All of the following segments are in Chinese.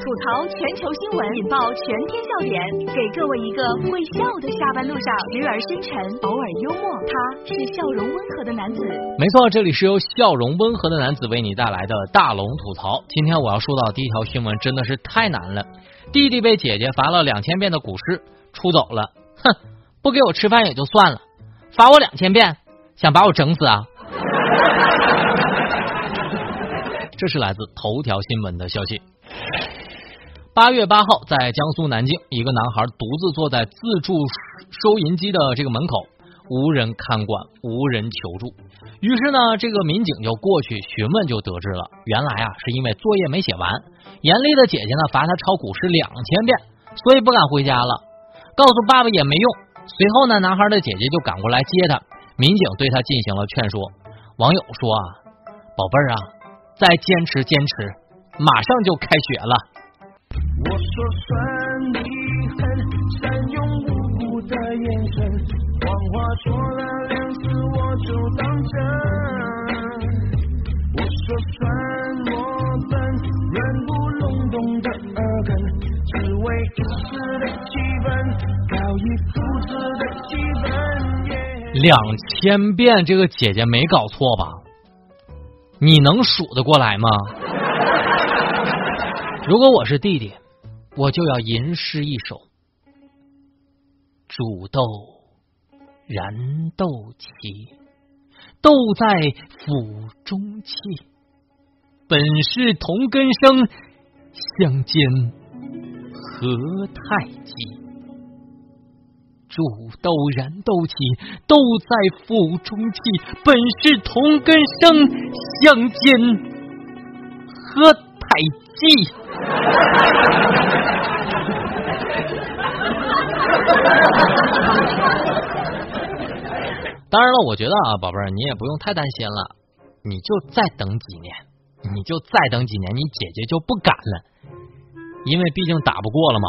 吐槽全球新闻，引爆全天笑点，给各位一个会笑的下班路上，时而深沉，偶尔幽默。他是笑容温和的男子。没错，这里是由笑容温和的男子为你带来的大龙吐槽。今天我要说到的第一条新闻真的是太难了。弟弟被姐姐罚了2000遍的古诗，出走了。哼，不给我吃饭也就算了，罚我2000遍，想把我整死啊！这是来自头条新闻的消息。8月8号，在江苏南京，一个男孩独自坐在自助收银机的这个门口，无人看管，无人求助。于是呢，这个民警就过去询问，就得知了，原来啊是因为作业没写完，严厉的姐姐呢罚他抄古诗2000遍，所以不敢回家了，告诉爸爸也没用。随后呢，男孩的姐姐就赶过来接他，民警对他进行了劝说。网友说啊，宝贝儿啊，再坚持坚持，马上就开学了。我说算你狠，善用无辜的眼神，谎话说了2次我就当真。我说算我笨，软不隆咚的耳根，只为一时的气氛，搞一股子的气氛。2000遍，这个姐姐没搞错吧？你能数得过来吗？如果我是弟弟，我就要吟诗一首：煮豆燃豆萁，豆在釜中泣。本是同根生，相煎何太急。煮豆燃豆萁，豆在釜中泣。本是同根生，相煎何太急。当然了，我觉得啊，宝贝儿，你也不用太担心了，你就再等几年，你就再等几年，你姐姐就不敢了，因为毕竟打不过了嘛。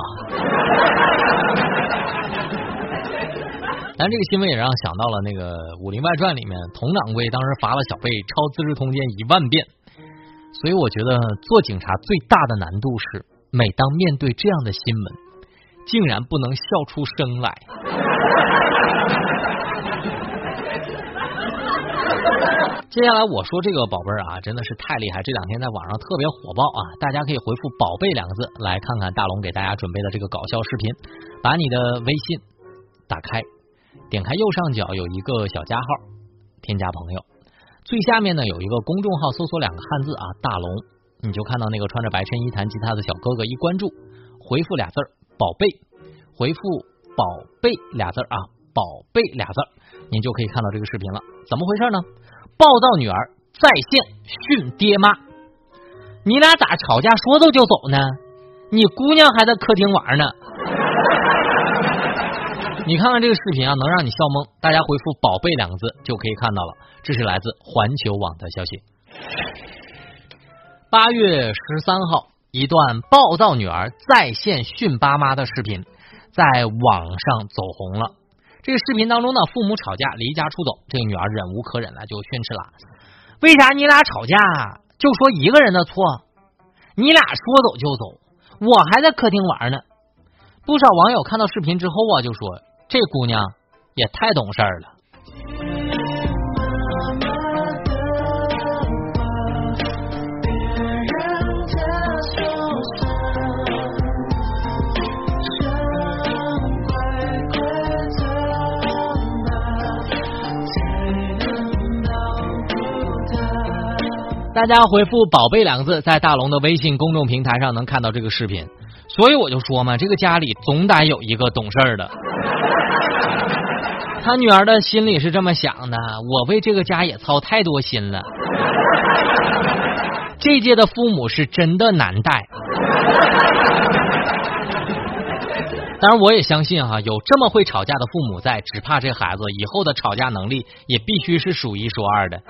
但这个新闻也让想到了那个《武林外传》里面，佟掌柜当时罚了小贝抄《资治通鉴》10000遍。所以我觉得做警察最大的难度是，每当面对这样的新闻，竟然不能笑出声来。接下来我说这个宝贝儿啊，真的是太厉害，这2天在网上特别火爆啊，大家可以回复“宝贝”2个字来看看大龙给大家准备的这个搞笑视频。把你的微信打开，点开右上角有一个小加号，添加朋友。最下面呢有一个公众号，搜索2个汉字啊，大龙，你就看到那个穿着白衬衣弹吉他的小哥哥，一关注回复俩字宝贝，回复宝贝俩字啊，宝贝俩字，您就可以看到这个视频了。怎么回事呢？暴躁女儿在线训爹妈，你俩咋吵架说走就走呢？你姑娘还在客厅玩呢。你看看这个视频啊，能让你笑懵。大家回复“宝贝”2个字就可以看到了。这是来自环球网的消息。8月13号，一段暴躁女儿在线训爸妈的视频在网上走红了。这个视频当中呢，父母吵架离家出走，这个女儿忍无可忍了，就训斥了：“为啥你俩吵架就说一个人的错？你俩说走就走，我还在客厅玩呢。”不少网友看到视频之后啊，就说：“这姑娘也太懂事了。”大家回复“宝贝”2个字，在大龙的微信公众平台上能看到这个视频。所以我就说嘛，这个家里总得有一个懂事的。他女儿的心里是这么想的：我为这个家也操太多心了。这届的父母是真的难带。当然，我也相信哈，有这么会吵架的父母在，只怕这孩子以后的吵架能力也必须是数1数2的。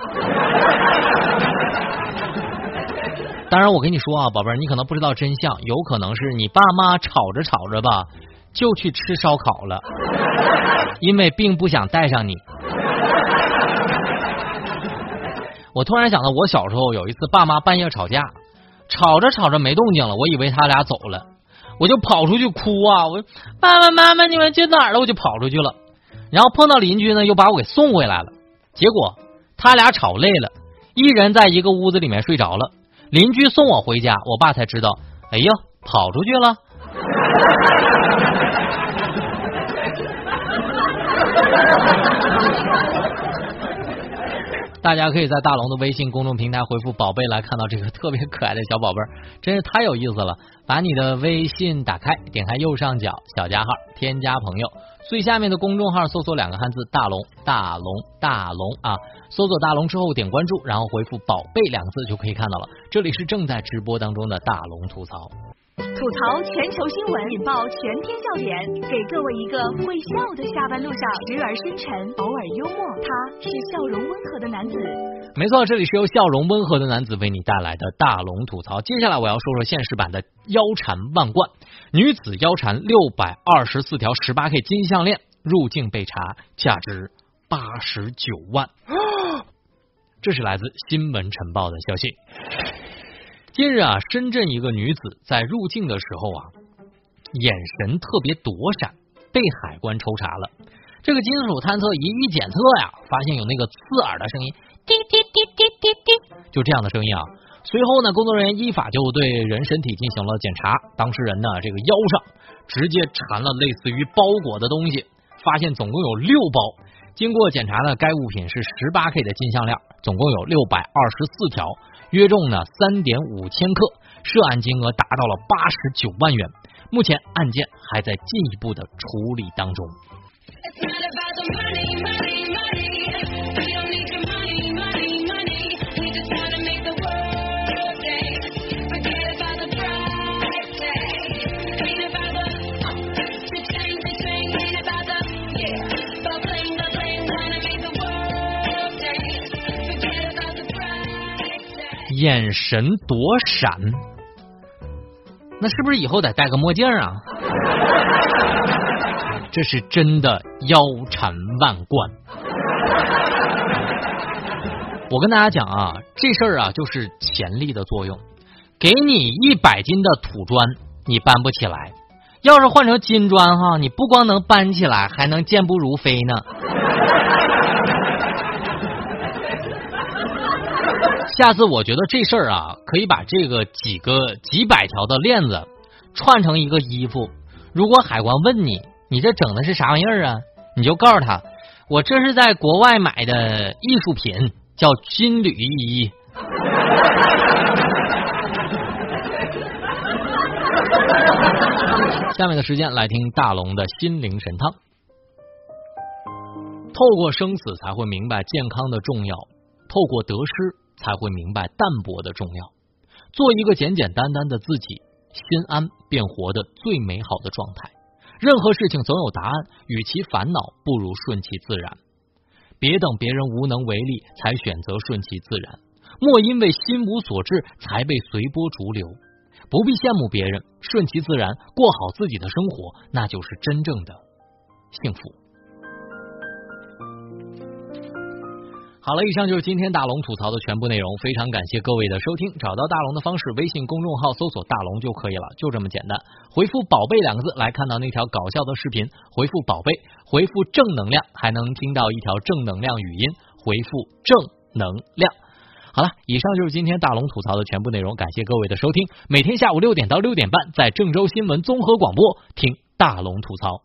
当然，我跟你说啊，宝贝儿，你可能不知道真相，有可能是你爸妈吵着吵着吧，就去吃烧烤了，因为并不想带上你。我突然想到，我小时候有一次爸妈半夜吵架，吵着吵着没动静了，我以为他俩走了，我就跑出去哭啊！我爸爸妈妈你们去哪儿了？我就跑出去了，然后碰到邻居呢，又把我给送回来了。结果他俩吵累了，一人在一个屋子里面睡着了。邻居送我回家，我爸才知道，哎呀，跑出去了。大家可以在大龙的微信公众平台回复宝贝来看到这个特别可爱的小宝贝，真是太有意思了。把你的微信打开，点开右上角小加号，添加朋友，最下面的公众号搜索两个汉字大龙，大龙啊，搜索大龙之后点关注，然后回复宝贝两个字就可以看到了。这里是正在直播当中的大龙吐槽，吐槽全球新闻，引爆全天笑点，给各位一个会笑的下班路上，时而深沉，偶尔幽默，他是笑容温和的男子。没错，这里是由笑容温和的男子为你带来的大龙吐槽。接下来我要说说现实版的腰缠万贯，女子腰缠624条 18K 金项链入境被查，价值89万。这是来自新闻晨报的消息。近日啊，深圳一个女子在入境的时候啊，眼神特别躲闪，被海关抽查了。这个金属探测仪一检测呀，发现有那个刺耳的声音，滴滴滴滴滴滴，就这样的声音啊。随后呢，工作人员依法就对人身体进行了检查，当事人呢这个腰上直接缠了类似于包裹的东西，发现总共有6包。经过检查呢，该物品是 18K 的金项链，总共有624条，约重呢 3.5 千克，涉案金额达到了89万元。目前案件还在进一步的处理当中。眼神躲闪，那是不是以后得戴个墨镜啊？这是真的腰缠万贯。我跟大家讲啊，这事儿啊就是潜力的作用。给你100斤的土砖，你搬不起来；要是换成金砖哈，你不光能搬起来，还能健步如飞呢。下次我觉得这事儿啊，可以把这个几百条的链子串成一个衣服。如果海关问你，你这整的是啥玩意儿啊？你就告诉他，我这是在国外买的艺术品，叫金缕玉衣。下面的时间来听大龙的心灵神汤。透过生死才会明白健康的重要，透过得失才会明白淡泊的重要。做一个简简单单的自己，心安便活得最美好的状态。任何事情总有答案，与其烦恼，不如顺其自然。别等别人无能为力才选择顺其自然，莫因为心无所至才被随波逐流。不必羡慕别人，顺其自然，过好自己的生活，那就是真正的幸福。好了，以上就是今天大龙吐槽的全部内容，非常感谢各位的收听。找到大龙的方式，微信公众号搜索大龙就可以了，就这么简单。回复宝贝两个字来看到那条搞笑的视频，回复宝贝，回复正能量，还能听到一条正能量语音，回复正能量。好了，以上就是今天大龙吐槽的全部内容，感谢各位的收听。每天下午6点到6点半，在郑州新闻综合广播听大龙吐槽。